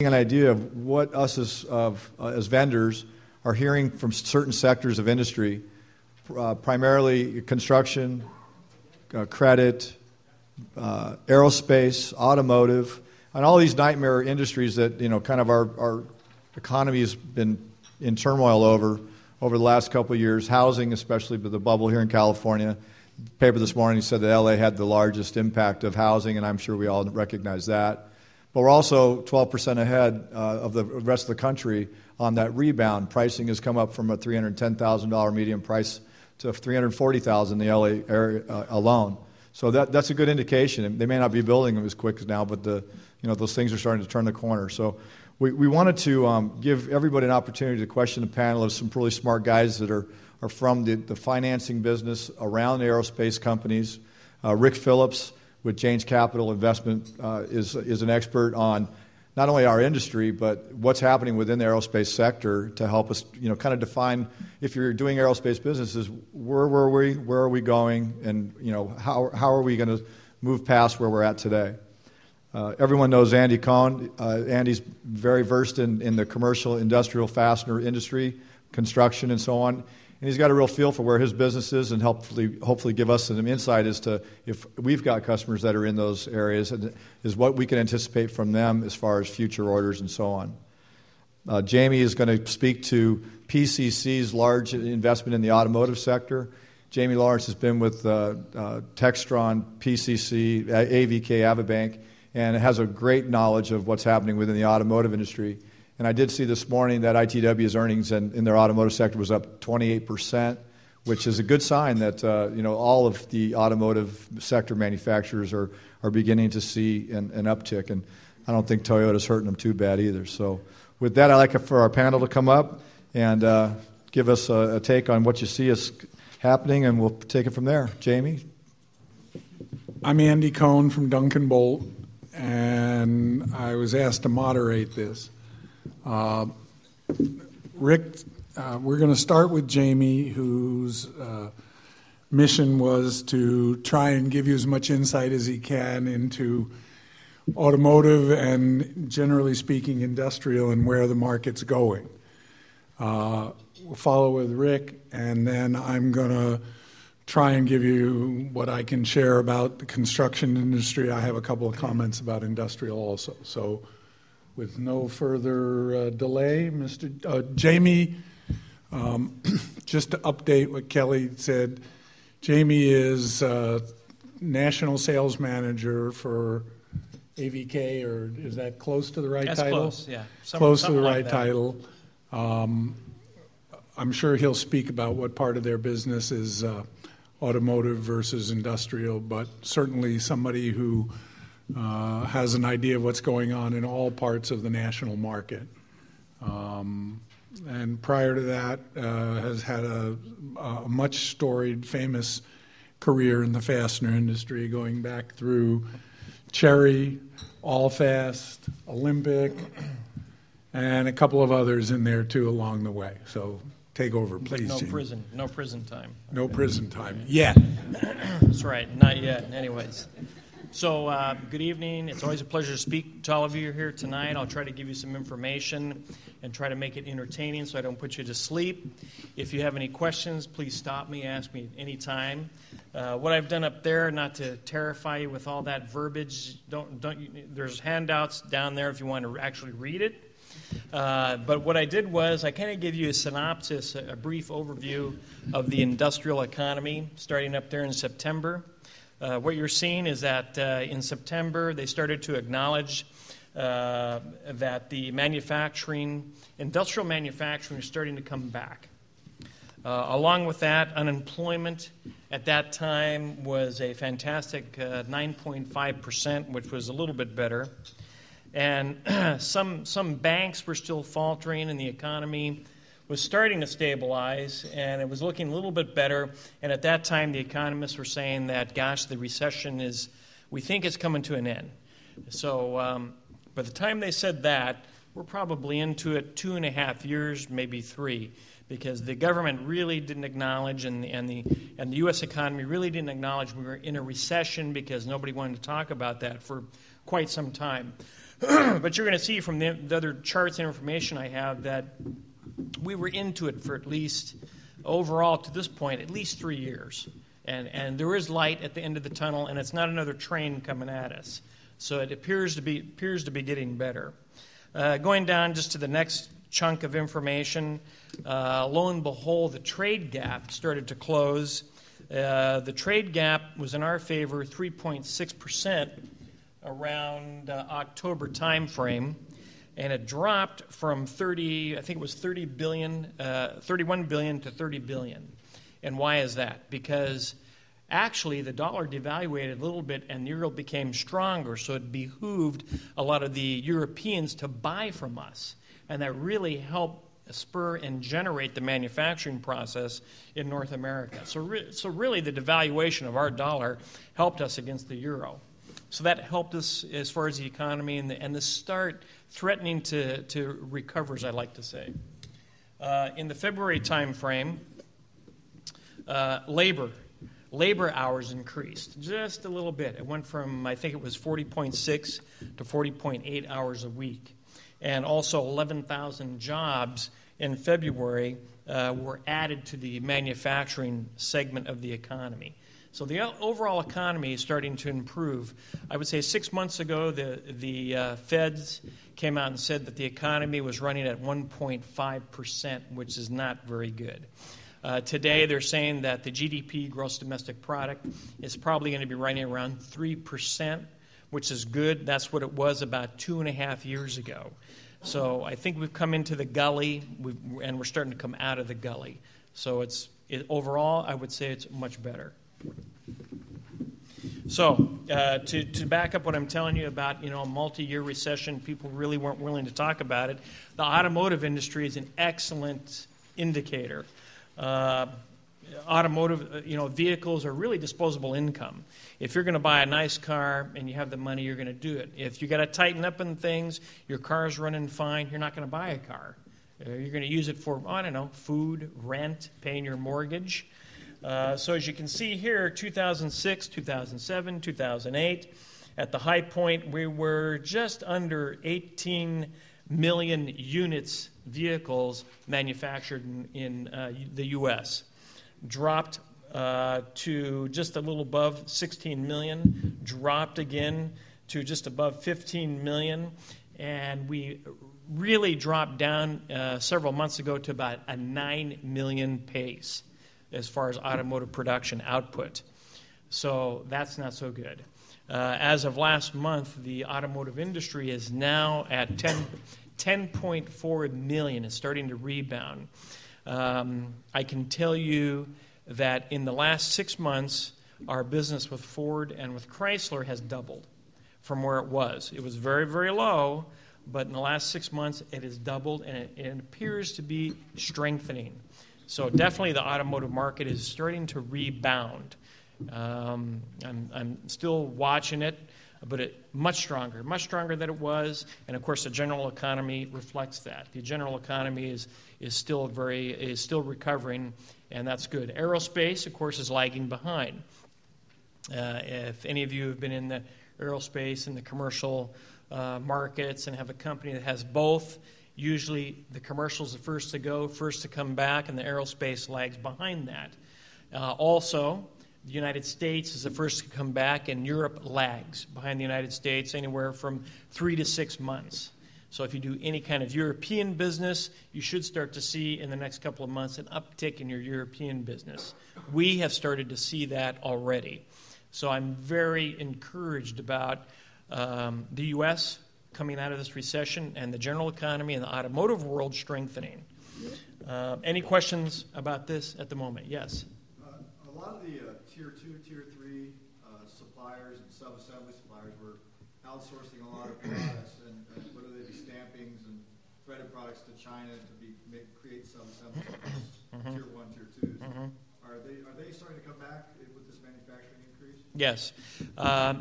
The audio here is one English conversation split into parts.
An idea of what us as vendors are hearing from certain sectors of industry, primarily construction, credit, aerospace, automotive, and all these nightmare industries that kind of our economy has been in turmoil over the last couple of years. Housing, especially, but the bubble here in California. The paper this morning said that LA had the largest impact of housing, and I'm sure we all recognize that. But we're also 12% ahead of the rest of the country on that rebound. Pricing has come up from a $310,000 median price to $340,000 in the L.A. area alone. So that's a good indication. They may not be building them as quick as now, but those things are starting to turn the corner. So we wanted to give everybody an opportunity to question the panel of some really smart guys that are from the financing business around aerospace companies. Rick Phillips with James Capital Investment is an expert on not only our industry but what's happening within the aerospace sector to help us, kind of define if you're doing aerospace businesses, where were we, where are we going, and how are we going to move past where we're at today? Everyone knows Andy Cohn. Andy's very versed in the commercial industrial fastener industry, construction, and so on. And he's got a real feel for where his business is and hopefully give us some insight as to if we've got customers that are in those areas and is what we can anticipate from them as far as future orders and so on. Jamie is going to speak to PCC's large investment in the automotive sector. Jamie Lawrence has been with Textron, PCC, AVK, AvaBank, and has a great knowledge of what's happening within the automotive industry. And I did see this morning that ITW's earnings in their automotive sector was up 28%, which is a good sign that all of the automotive sector manufacturers are beginning to see an uptick. And I don't think Toyota's hurting them too bad either. So with that, I'd like for our panel to come up and give us a take on what you see is happening, and we'll take it from there. Jamie? I'm Andy Cohn from Duncan Bolt, and I was asked to moderate this. Rick, we're going to start with Jamie, whose mission was to try and give you as much insight as he can into automotive and, generally speaking, industrial and where the market's going. We'll follow with Rick, and then I'm going to try and give you what I can share about the construction industry. I have a couple of comments about industrial also. So, with no further delay, Mr. Jamie, just to update what Kelly said, Jamie is National Sales Manager for AVK, or is that close to the right title? That's close, yeah. Close to the right title. I'm sure he'll speak about what part of their business is automotive versus industrial, but certainly somebody who has an idea of what's going on in all parts of the national market. And prior to that, has had a much storied, famous career in the fastener industry, going back through Cherry, Allfast, Olympic, and a couple of others in there, too, along the way. So take over, please. No prison time. No prison time. Yet. That's right. Not yet. Anyways. So good evening. It's always a pleasure to speak to all of you here tonight. I'll try to give you some information and try to make it entertaining so I don't put you to sleep. If you have any questions, please stop me, ask me at any time. What I've done up there, not to terrify you with all that verbiage, there's handouts down there if you want to actually read it. But what I did was I kind of give you a synopsis, a brief overview of the industrial economy starting up there in September. What you're seeing is that in September, they started to acknowledge that the industrial manufacturing is starting to come back. Along with that, unemployment at that time was a fantastic 9.5%, which was a little bit better. And some banks were still faltering, and the economy was starting to stabilize, and it was looking a little bit better. And at that time, the economists were saying that, gosh, the recession we think it's coming to an end. So by the time they said that, we're probably into it 2.5 years, maybe 3, because the government really didn't acknowledge, and the U.S. economy really didn't acknowledge we were in a recession because nobody wanted to talk about that for quite some time. But you're going to see from the other charts and information I have that we were into it for at least, overall to this point, at least 3 years. And there is light at the end of the tunnel, and it's not another train coming at us. So it appears to be getting better. Going down just to the next chunk of information, lo and behold, the trade gap started to close. The trade gap was in our favor 3.6% around October time frame, and it dropped from 31 billion to 30 billion. And why is that? Because actually the dollar devaluated a little bit and the euro became stronger, so it behooved a lot of the Europeans to buy from us. And that really helped spur and generate the manufacturing process in North America. So really the devaluation of our dollar helped us against the euro. So that helped us as far as the economy and the start threatening to recover, as I like to say. In the February time frame, labor hours increased just a little bit. It went from, I think it was 40.6 to 40.8 hours a week. And also 11,000 jobs in February were added to the manufacturing segment of the economy. So the overall economy is starting to improve. I would say 6 months ago, the Feds came out and said that the economy was running at 1.5%, which is not very good. Today, they're saying that the GDP, gross domestic product, is probably going to be running around 3%, which is good. That's what it was about 2.5 years ago. So I think we've come into the gully, and we're starting to come out of the gully. So overall, I would say it's much better. So to back up what I'm telling you about, a multi-year recession, people really weren't willing to talk about it. The automotive industry is an excellent indicator. Automotive, vehicles are really disposable income. If you're going to buy a nice car and you have the money, you're going to do it. If you got to tighten up on things, your car's running fine, you're not going to buy a car. You're going to use it for, food, rent, paying your mortgage. So as you can see here, 2006, 2007, 2008, at the high point, we were just under 18 million units vehicles manufactured in the U.S. Dropped to just a little above 16 million, dropped again to just above 15 million, and we really dropped down several months ago to about a 9 million pace as far as automotive production output. So that's not so good. As of last month, the automotive industry is now at 10.4 million. It's starting to rebound. I can tell you that in the last 6 months, our business with Ford and with Chrysler has doubled from where it was. It was very, very low, but in the last 6 months, it has doubled, and it appears to be strengthening. So definitely the automotive market is starting to rebound. I'm still watching it, but it's much stronger than it was. And, of course, the general economy reflects that. The general economy is still recovering, and that's good. Aerospace, of course, is lagging behind. If any of you have been in the aerospace and the commercial markets and have a company that has both, usually the commercial's the first to go, first to come back, and the aerospace lags behind that. Also, the United States is the first to come back, and Europe lags behind the United States anywhere from 3 to 6 months. So if you do any kind of European business, you should start to see in the next couple of months an uptick in your European business. We have started to see that already. So I'm very encouraged about the U.S. coming out of this recession and the general economy and the automotive world strengthening. Any questions about this at the moment? Yes? A lot of the Tier 2, Tier 3 suppliers and sub-assembly suppliers were outsourcing a lot of products and whether they be stampings and threaded products to China to create sub-assembly suppliers, mm-hmm. Tier 1, Tier 2s. Mm-hmm. Are they starting to come back with this manufacturing increase? Yes.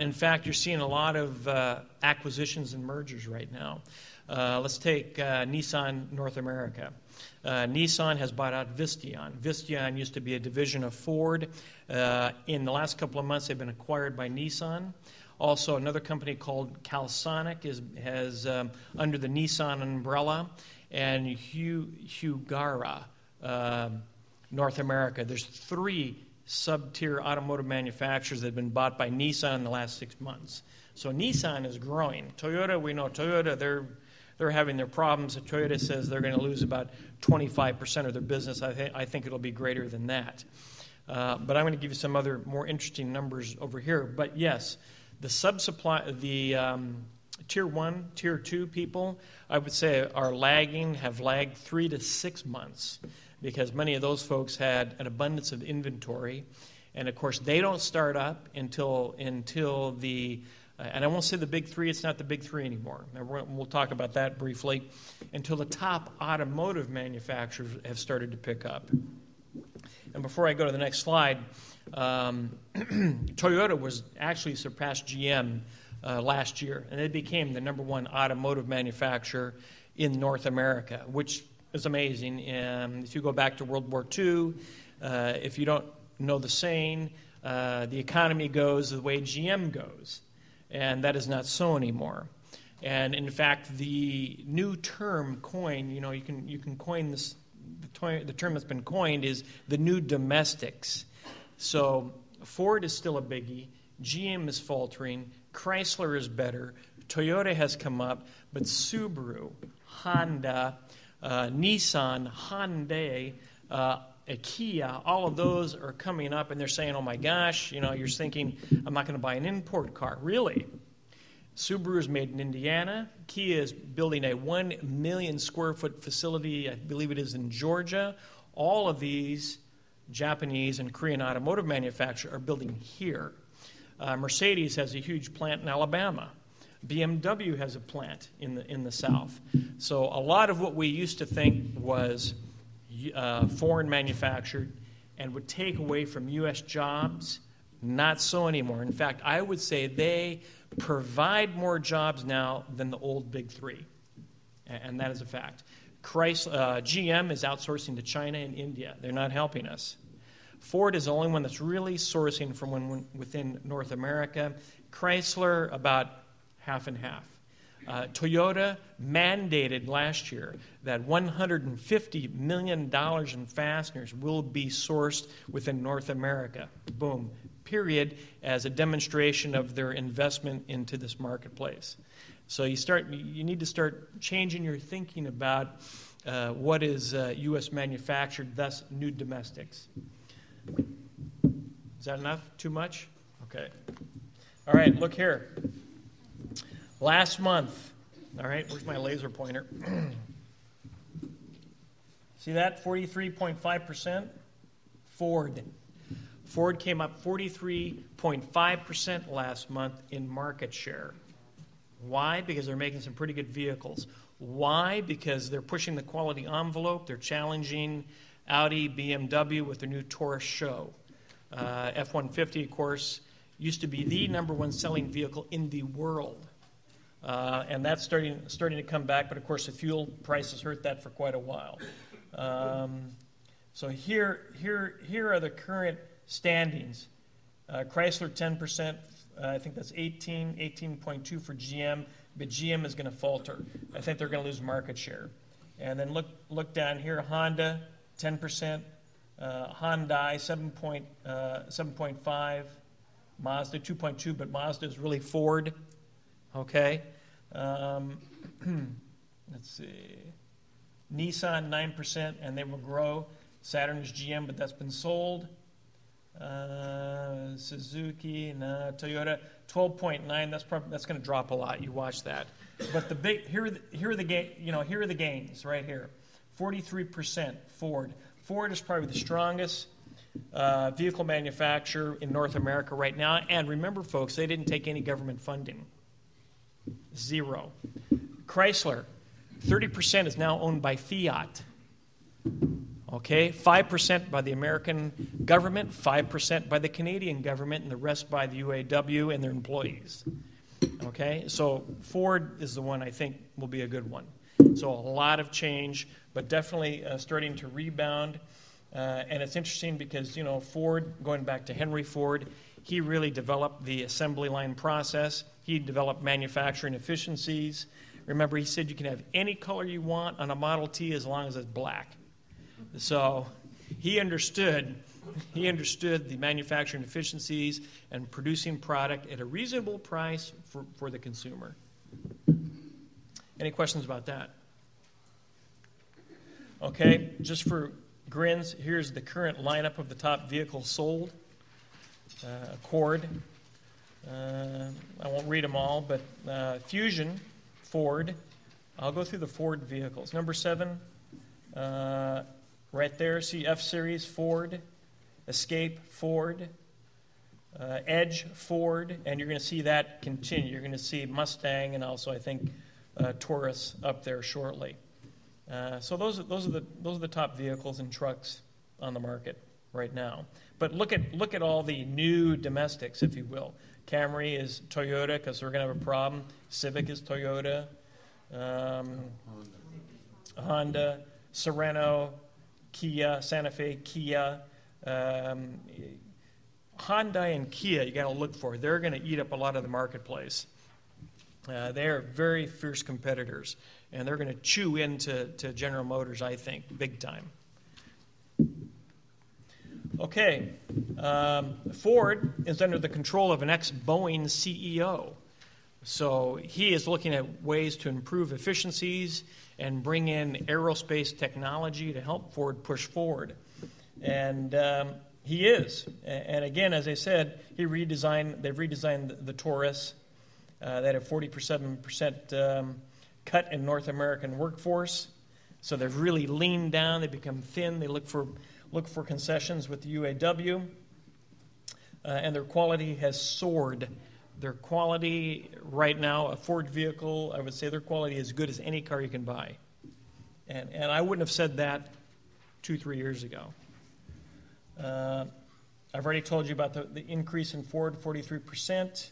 In fact, you're seeing a lot of acquisitions and mergers right now. Let's take Nissan North America. Nissan has bought out Visteon. Visteon used to be a division of Ford. In the last couple of months, they've been acquired by Nissan. Also, another company called CalSonic has under the Nissan umbrella, and Hugh Gara, North America. There's three sub-tier automotive manufacturers that have been bought by Nissan in the last 6 months. So Nissan is growing. Toyota, we know Toyota, they're having their problems. Toyota says they're going to lose about 25% of their business. I think it'll be greater than that. But I'm going to give you some other more interesting numbers over here. But yes, the sub-supply, the tier one, tier two people, I would say are lagging, have lagged 3 to 6 months, because many of those folks had an abundance of inventory, and of course they don't start up until the. And I won't say the big three, it's not the big three anymore. And we'll talk about that briefly, until the top automotive manufacturers have started to pick up. And before I go to the next slide, Toyota was actually surpassed GM last year, and they became the number one automotive manufacturer in North America, which is amazing. And if you go back to World War II, if you don't know the saying, the economy goes the way GM goes. And that is not so anymore. And in fact, the new term coined, you know, you can coin this, the term that's been coined is the new domestics. So Ford is still a biggie, GM is faltering, Chrysler is better, Toyota has come up, but Subaru, Honda, Nissan, Hyundai, Kia, all of those are coming up, and they're saying, oh my gosh, you know, you're thinking, I'm not going to buy an import car. Really? Subaru is made in Indiana. Kia is building a 1 million square foot facility, I believe it is in Georgia. All of these Japanese and Korean automotive manufacturers are building here. Mercedes has a huge plant in Alabama. BMW has a plant in the South. So a lot of what we used to think was foreign manufactured and would take away from U.S. jobs, not so anymore. In fact, I would say they provide more jobs now than the old big three, and that is a fact. GM is outsourcing to China and India. They're not helping us. Ford is the only one that's really sourcing from within North America. Chrysler, about half and half. Toyota mandated last year that $150 million in fasteners will be sourced within North America. Boom. Period. As a demonstration of their investment into this marketplace. So you need to start changing your thinking about what is U.S. manufactured, thus new domestics. Is that enough? Too much? Okay. All right, look here. Last month, all right, where's my laser pointer? See that, 43.5%? Ford came up 43.5% last month in market share. Why? Because they're making some pretty good vehicles. Why? Because they're pushing the quality envelope. They're challenging Audi, BMW with their new Taurus show. F-150, of course, used to be the number one selling vehicle in the world. And that's starting to come back, but of course the fuel prices hurt that for quite a while. So here are the current standings. Chrysler 10%, I think that's 18.2 for GM, but GM is going to falter. I think they're going to lose market share. And then look down here, Honda 10%, Hyundai 7.5, Mazda 2.2, but Mazda is really Ford. Okay, let's see, Nissan 9%, and they will grow. Saturn is GM, but that's been sold. Suzuki, Toyota, 12.9. That's going to drop a lot. You watch that. But the big here are the gains right here. 43% Ford. Ford is probably the strongest vehicle manufacturer in North America right now. And remember, folks, they didn't take any government funding. Zero. Chrysler, 30% is now owned by Fiat. Okay, 5% by the American government, 5% by the Canadian government, and the rest by the UAW and their employees. Okay, so Ford is the one I think will be a good one. So a lot of change, but definitely starting to rebound. And it's interesting because, you know, Ford, going back to Henry Ford, He really developed the assembly line process. He developed manufacturing efficiencies. Remember, he said you can have any color you want on a Model T as long as it's black. So he understood the manufacturing efficiencies and producing product at a reasonable price for the consumer. Any questions about that? Okay, just for grins, here's the current lineup of the top vehicles sold. Accord. I won't read them all, but Fusion, Ford. I'll go through the Ford vehicles. Number 7, right there, see F-Series, Ford. Escape, Ford. Edge, Ford. And you're going to see that continue. You're going to see Mustang and also, I think, Taurus up there shortly. So those are the top vehicles and trucks on the market right now. But look at all the new domestics, if you will. Camry is Toyota because we're going to have a problem. Civic is Toyota. Honda, Sorento, Kia, Santa Fe, Kia. Hyundai and Kia, you got to look for. They're going to eat up a lot of the marketplace. They are very fierce competitors, and they're going to chew into General Motors, I think, big time. Okay, Ford is under the control of an ex-Boeing CEO. So he is looking at ways to improve efficiencies and bring in aerospace technology to help Ford push forward. And he is. And again, as I said, they've redesigned the Taurus. They had a 47% cut in North American workforce. So they've really leaned down. They become thin. They look for concessions with the UAW. And their quality has soared. Their quality right now, a Ford vehicle, I would say their quality is as good as any car you can buy. And I wouldn't have said that 2-3 years ago. I've already told you about the increase in Ford, 43%.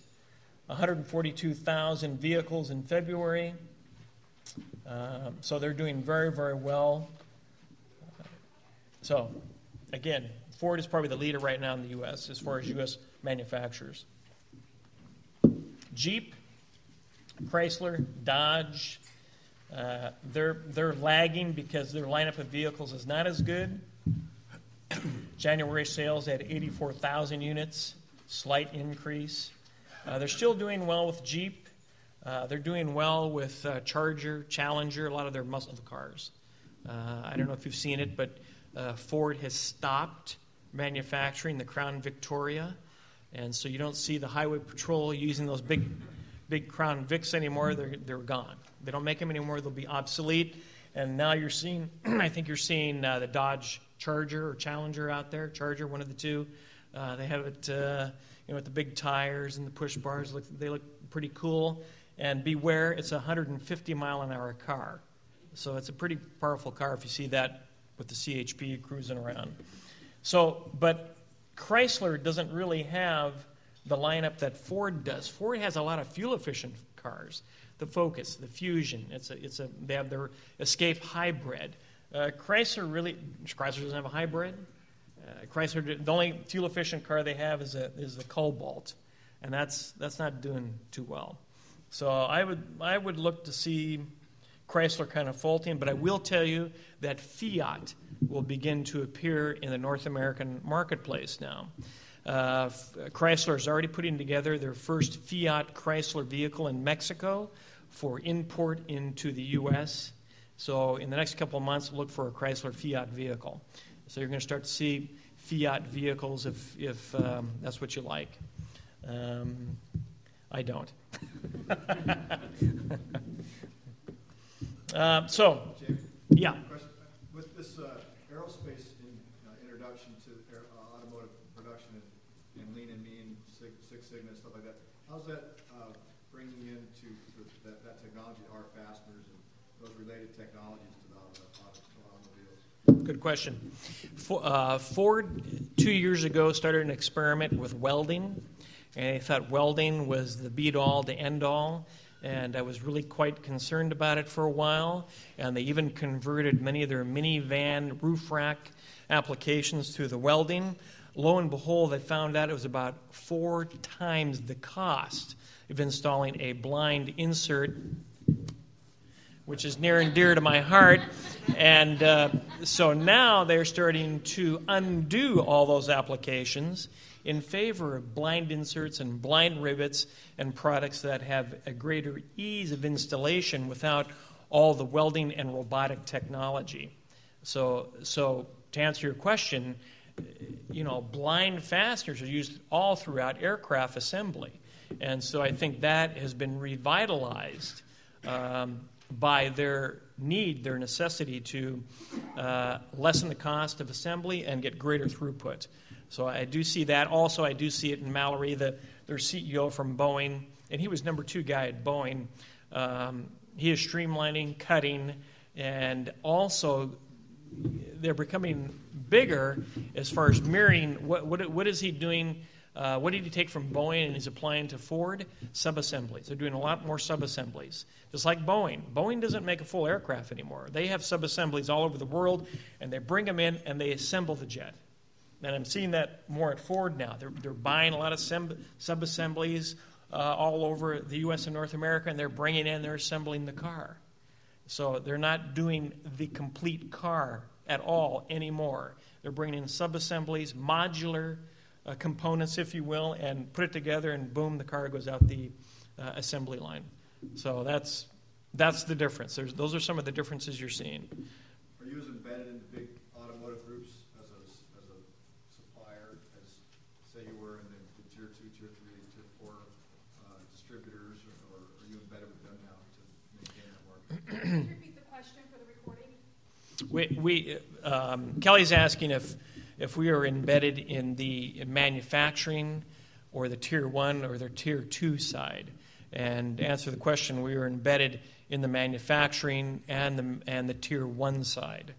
142,000 vehicles in February. So they're doing very, very well. So, again, Ford is probably the leader right now in the U.S. as far as U.S. manufacturers. Jeep, Chrysler, Dodge, they're lagging because their lineup of vehicles is not as good. January sales at 84,000 units, slight increase. They're still doing well with Jeep. They're doing well with Charger, Challenger, a lot of their muscle cars. I don't know if you've seen it, but Ford has stopped manufacturing the Crown Victoria, and so you don't see the Highway Patrol using those big Crown Vics anymore. They're gone. They don't make them anymore. They'll be obsolete. And now you're seeing, I think you're seeing the Dodge Charger or Challenger out there. Charger, one of the two. They have it, with the big tires and the push bars. They look pretty cool. And beware, it's a 150-mile-an-hour car. So it's a pretty powerful car if you see that with the CHP cruising around. So, but Chrysler doesn't really have the lineup that Ford does. Ford has a lot of fuel-efficient cars. The Focus, the Fusion. They have their Escape hybrid. Chrysler doesn't have a hybrid. Chrysler, the only fuel-efficient car they have is the Cobalt, and that's not doing too well. So I would look to see Chrysler kind of faulting, but I will tell you that Fiat will begin to appear in the North American marketplace now. Chrysler is already putting together their first Fiat Chrysler vehicle in Mexico for import into the U.S. So in the next couple of months, look for a Chrysler Fiat vehicle. So you're going to start to see Fiat vehicles if that's what you like. I don't. Jamie, yeah. Question. With this aerospace introduction to automotive production and lean and mean, Six Sigma, stuff like that, how's that bringing into that technology, our fasteners and those related technologies to the automobiles? Good question. Ford 2 years ago started an experiment with welding, and they thought welding was the be-all to end-all, and I was really quite concerned about it for a while, and they even converted many of their minivan roof rack applications to the welding. Lo and behold, they found out it was about 4 times the cost of installing a blind insert, which is near and dear to my heart. And so now they're starting to undo all those applications in favor of blind inserts and blind rivets and products that have a greater ease of installation without all the welding and robotic technology. So to answer your question, you know, blind fasteners are used all throughout aircraft assembly. And so I think that has been revitalized by their need, their necessity to lessen the cost of assembly and get greater throughput. So I do see that. Also, I do see it in Mallory, their CEO from Boeing, and he was number 2 guy at Boeing. He is streamlining, cutting, and also they're becoming bigger as far as mirroring. What is he doing? What did he take from Boeing and he's applying to Ford? Sub-assemblies. They're doing a lot more sub-assemblies, just like Boeing. Boeing doesn't make a full aircraft anymore. They have sub-assemblies all over the world, and they bring them in, and they assemble the jet. And I'm seeing that more at Ford now. They're buying a lot of sub-assemblies all over the U.S. and North America, and they're bringing in, they're assembling the car. So they're not doing the complete car at all anymore. They're bringing in sub-assemblies, modular components, if you will, and put it together, and boom, the car goes out the assembly line. So that's the difference. Those are some of the differences you're seeing. Are you as embedded in the big automotive groups as a supplier as, say, you were in the tier 2, tier 3, tier 4 distributors, or are you embedded with them now to maintain that market? Could you repeat the question for the recording? Kelly's asking if we are embedded in the manufacturing or the Tier 1 or the Tier 2 side. And to answer the question, we are embedded in the manufacturing and the Tier 1 side.